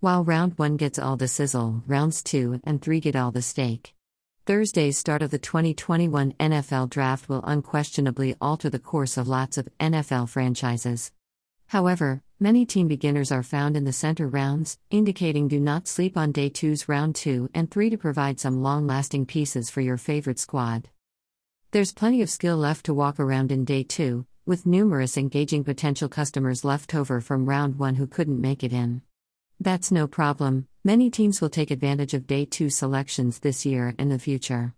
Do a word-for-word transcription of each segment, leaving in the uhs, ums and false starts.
While round one gets all the sizzle, rounds two and three get all the steak. Thursday's start of the twenty twenty-one N F L Draft will unquestionably alter the course of lots of N F L franchises. However, many team beginners are found in the center rounds, indicating do not sleep on day two's round two and three to provide some long-lasting pieces for your favorite squad. There's plenty of skill left to walk around in day two, with numerous engaging potential customers left over from round one who couldn't make it in. That's no problem. Many teams will take advantage of day two selections this year and the future.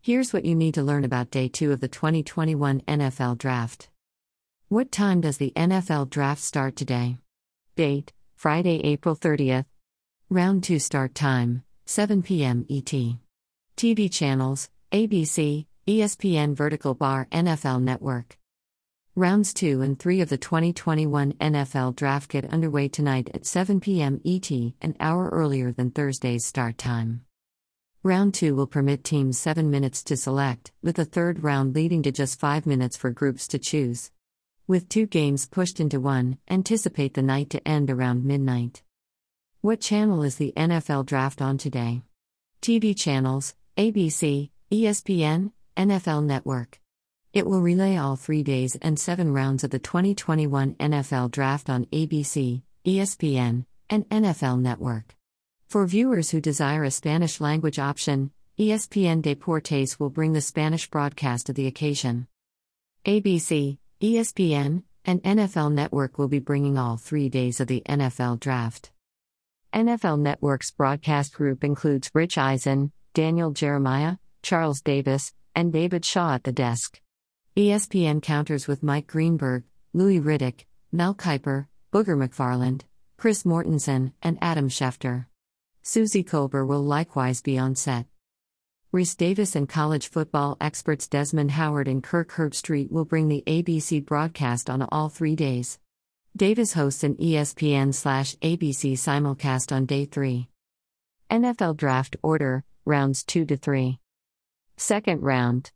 Here's what you need to learn about day two of the twenty twenty-one N F L Draft. What time does the N F L Draft start today? Date, Friday, April thirtieth. Round two start time, seven p.m. E T. T V channels, A B C, E S P N Vertical Bar, N F L Network. Rounds two and three of the twenty twenty-one N F L Draft get underway tonight at seven p.m. E T, an hour earlier than Thursday's start time. Round two will permit teams seven minutes to select, with the third round leading to just five minutes for groups to choose. With two games pushed into one, anticipate the night to end around midnight. What channel is the N F L Draft on today? T V channels, A B C, E S P N, N F L Network. It will relay all three days and seven rounds of the twenty twenty-one N F L Draft on A B C, E S P N, and N F L Network. For viewers who desire a Spanish-language option, E S P N Deportes will bring the Spanish broadcast of the occasion. A B C, E S P N, and N F L Network will be bringing all three days of the N F L Draft. N F L Network's broadcast group includes Rich Eisen, Daniel Jeremiah, Charles Davis, and David Shaw at the desk. E S P N counters with Mike Greenberg, Louis Riddick, Mel Kiper, Booger McFarland, Chris Mortensen, and Adam Schefter. Suzy Kolber will likewise be on set. Reese Davis and college football experts Desmond Howard and Kirk Herbstreit will bring the A B C broadcast on all three days. Davis hosts an E S P N slash A B C simulcast on day three. N F L Draft Order, Rounds two to three. Second Round.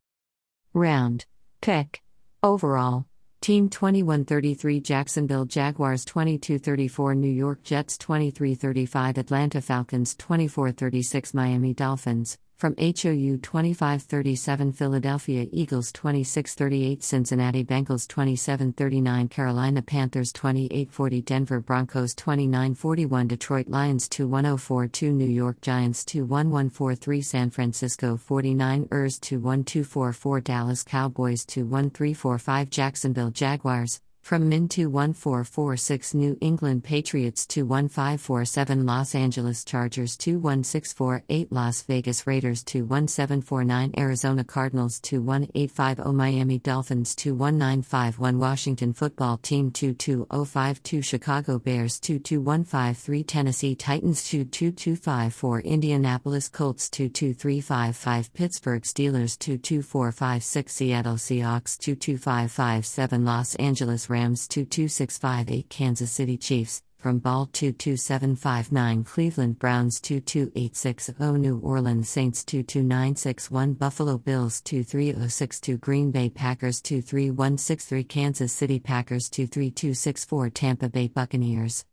Round. Pick. Overall. Team twenty-one thirty-three Jacksonville Jaguars, twenty-two thirty-four New York Jets, twenty-three thirty-five Atlanta Falcons, twenty-four thirty-six Miami Dolphins. From H O U twenty-five thirty-seven Philadelphia Eagles, twenty-six thirty-eight Cincinnati Bengals, twenty-seven thirty-nine Carolina Panthers, twenty-eight forty Denver Broncos, twenty-nine forty-one Detroit Lions, two one oh four two New York Giants, two one one four three San Francisco 49ers, two one two four four Dallas Cowboys, two one three four five Jacksonville Jaguars. From Min two one four four six New England Patriots, two one five four seven Los Angeles Chargers, two one six four eight Las Vegas Raiders, two one seven four nine Arizona Cardinals, two one eight five zero Miami Dolphins, two one nine five one Washington Football Team, two two zero five two Chicago Bears, two two one five three Tennessee Titans, two two two five four Indianapolis Colts, two two three five five Pittsburgh Steelers, two two four five six Seattle Seahawks, two two five five seven Los Angeles Rams, two two six five eight Kansas City Chiefs. From Ball, two two seven five nine Cleveland Browns, two two eight six zero New Orleans Saints, two two nine six one Buffalo Bills, two three zero six two Green Bay Packers, two three one six three Kansas City Packers, two three two six four Tampa Bay Buccaneers.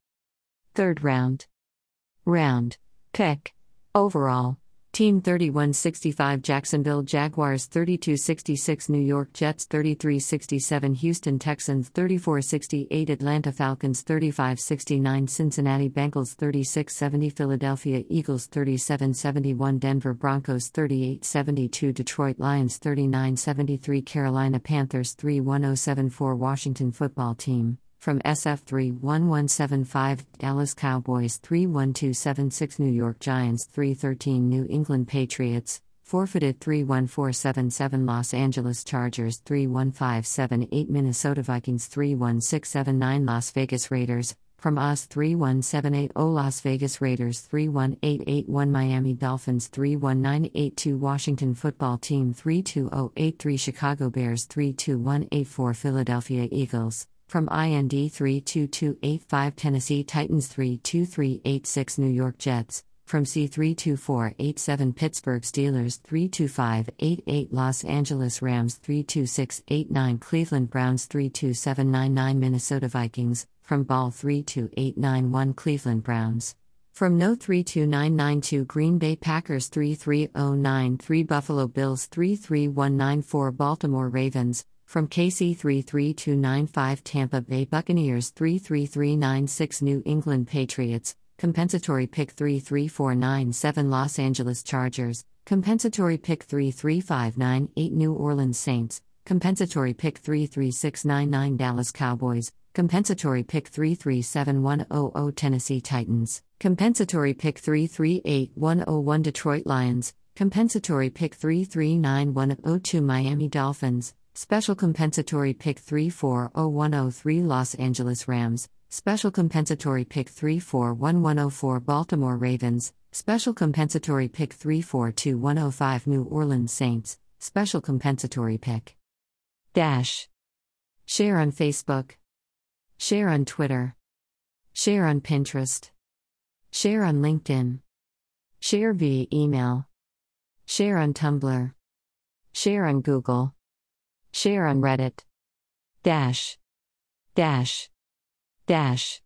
Third Round. Round. Pick. Overall. Team thirty-one sixty-five Jacksonville Jaguars, thirty-two sixty-six New York Jets, thirty-three sixty-seven Houston Texans, thirty-four sixty-eight Atlanta Falcons, thirty-five sixty-nine Cincinnati Bengals, thirty-six seventy Philadelphia Eagles, thirty-seven seventy-one Denver Broncos, thirty-eight seventy-two Detroit Lions, thirty-nine seventy-three Carolina Panthers, three one zero seven four Washington Football Team. From S F, three one one seven five Dallas Cowboys, three one two seven six New York Giants, three thirteen New England Patriots, forfeited three one four seven seven Los Angeles Chargers, three one five seven eight Minnesota Vikings, three one six seven nine Las Vegas Raiders. From Oz, three one seven eight zero Las Vegas Raiders, three one eight eight one Miami Dolphins, three one nine eight two Washington Football Team, three two zero eight three Chicago Bears, three two one eight four Philadelphia Eagles. From I N D, three two two eight five Tennessee Titans, three two three eight six New York Jets. From C, three two four eight seven Pittsburgh Steelers, three two five eight eight Los Angeles Rams, three two six eight nine Cleveland Browns, three two seven nine nine Minnesota Vikings. From Ball, three two eight nine one Cleveland Browns. From No three two nine nine two Green Bay Packers three three oh nine three Buffalo Bills three three one nine four Baltimore Ravens, from K C three three two nine five Tampa Bay Buccaneers three three three nine six New England Patriots, compensatory pick three three four nine seven Los Angeles Chargers, compensatory pick three three five nine eight New Orleans Saints, compensatory pick three three six nine nine Dallas Cowboys, compensatory pick three three seven one zero zero Tennessee Titans, compensatory pick three three eight one zero one Detroit Lions, compensatory pick three three nine one zero two Miami Dolphins, special compensatory pick three four zero one zero three Los Angeles Rams, special compensatory pick three four one one zero four Baltimore Ravens, special compensatory pick three four two one zero five New Orleans Saints, special compensatory pick. Dash. Share on Facebook. Share on Twitter. Share on Pinterest. Share on LinkedIn. Share via email. Share on Tumblr. Share on Google. Share on Reddit. Dash. Dash. Dash.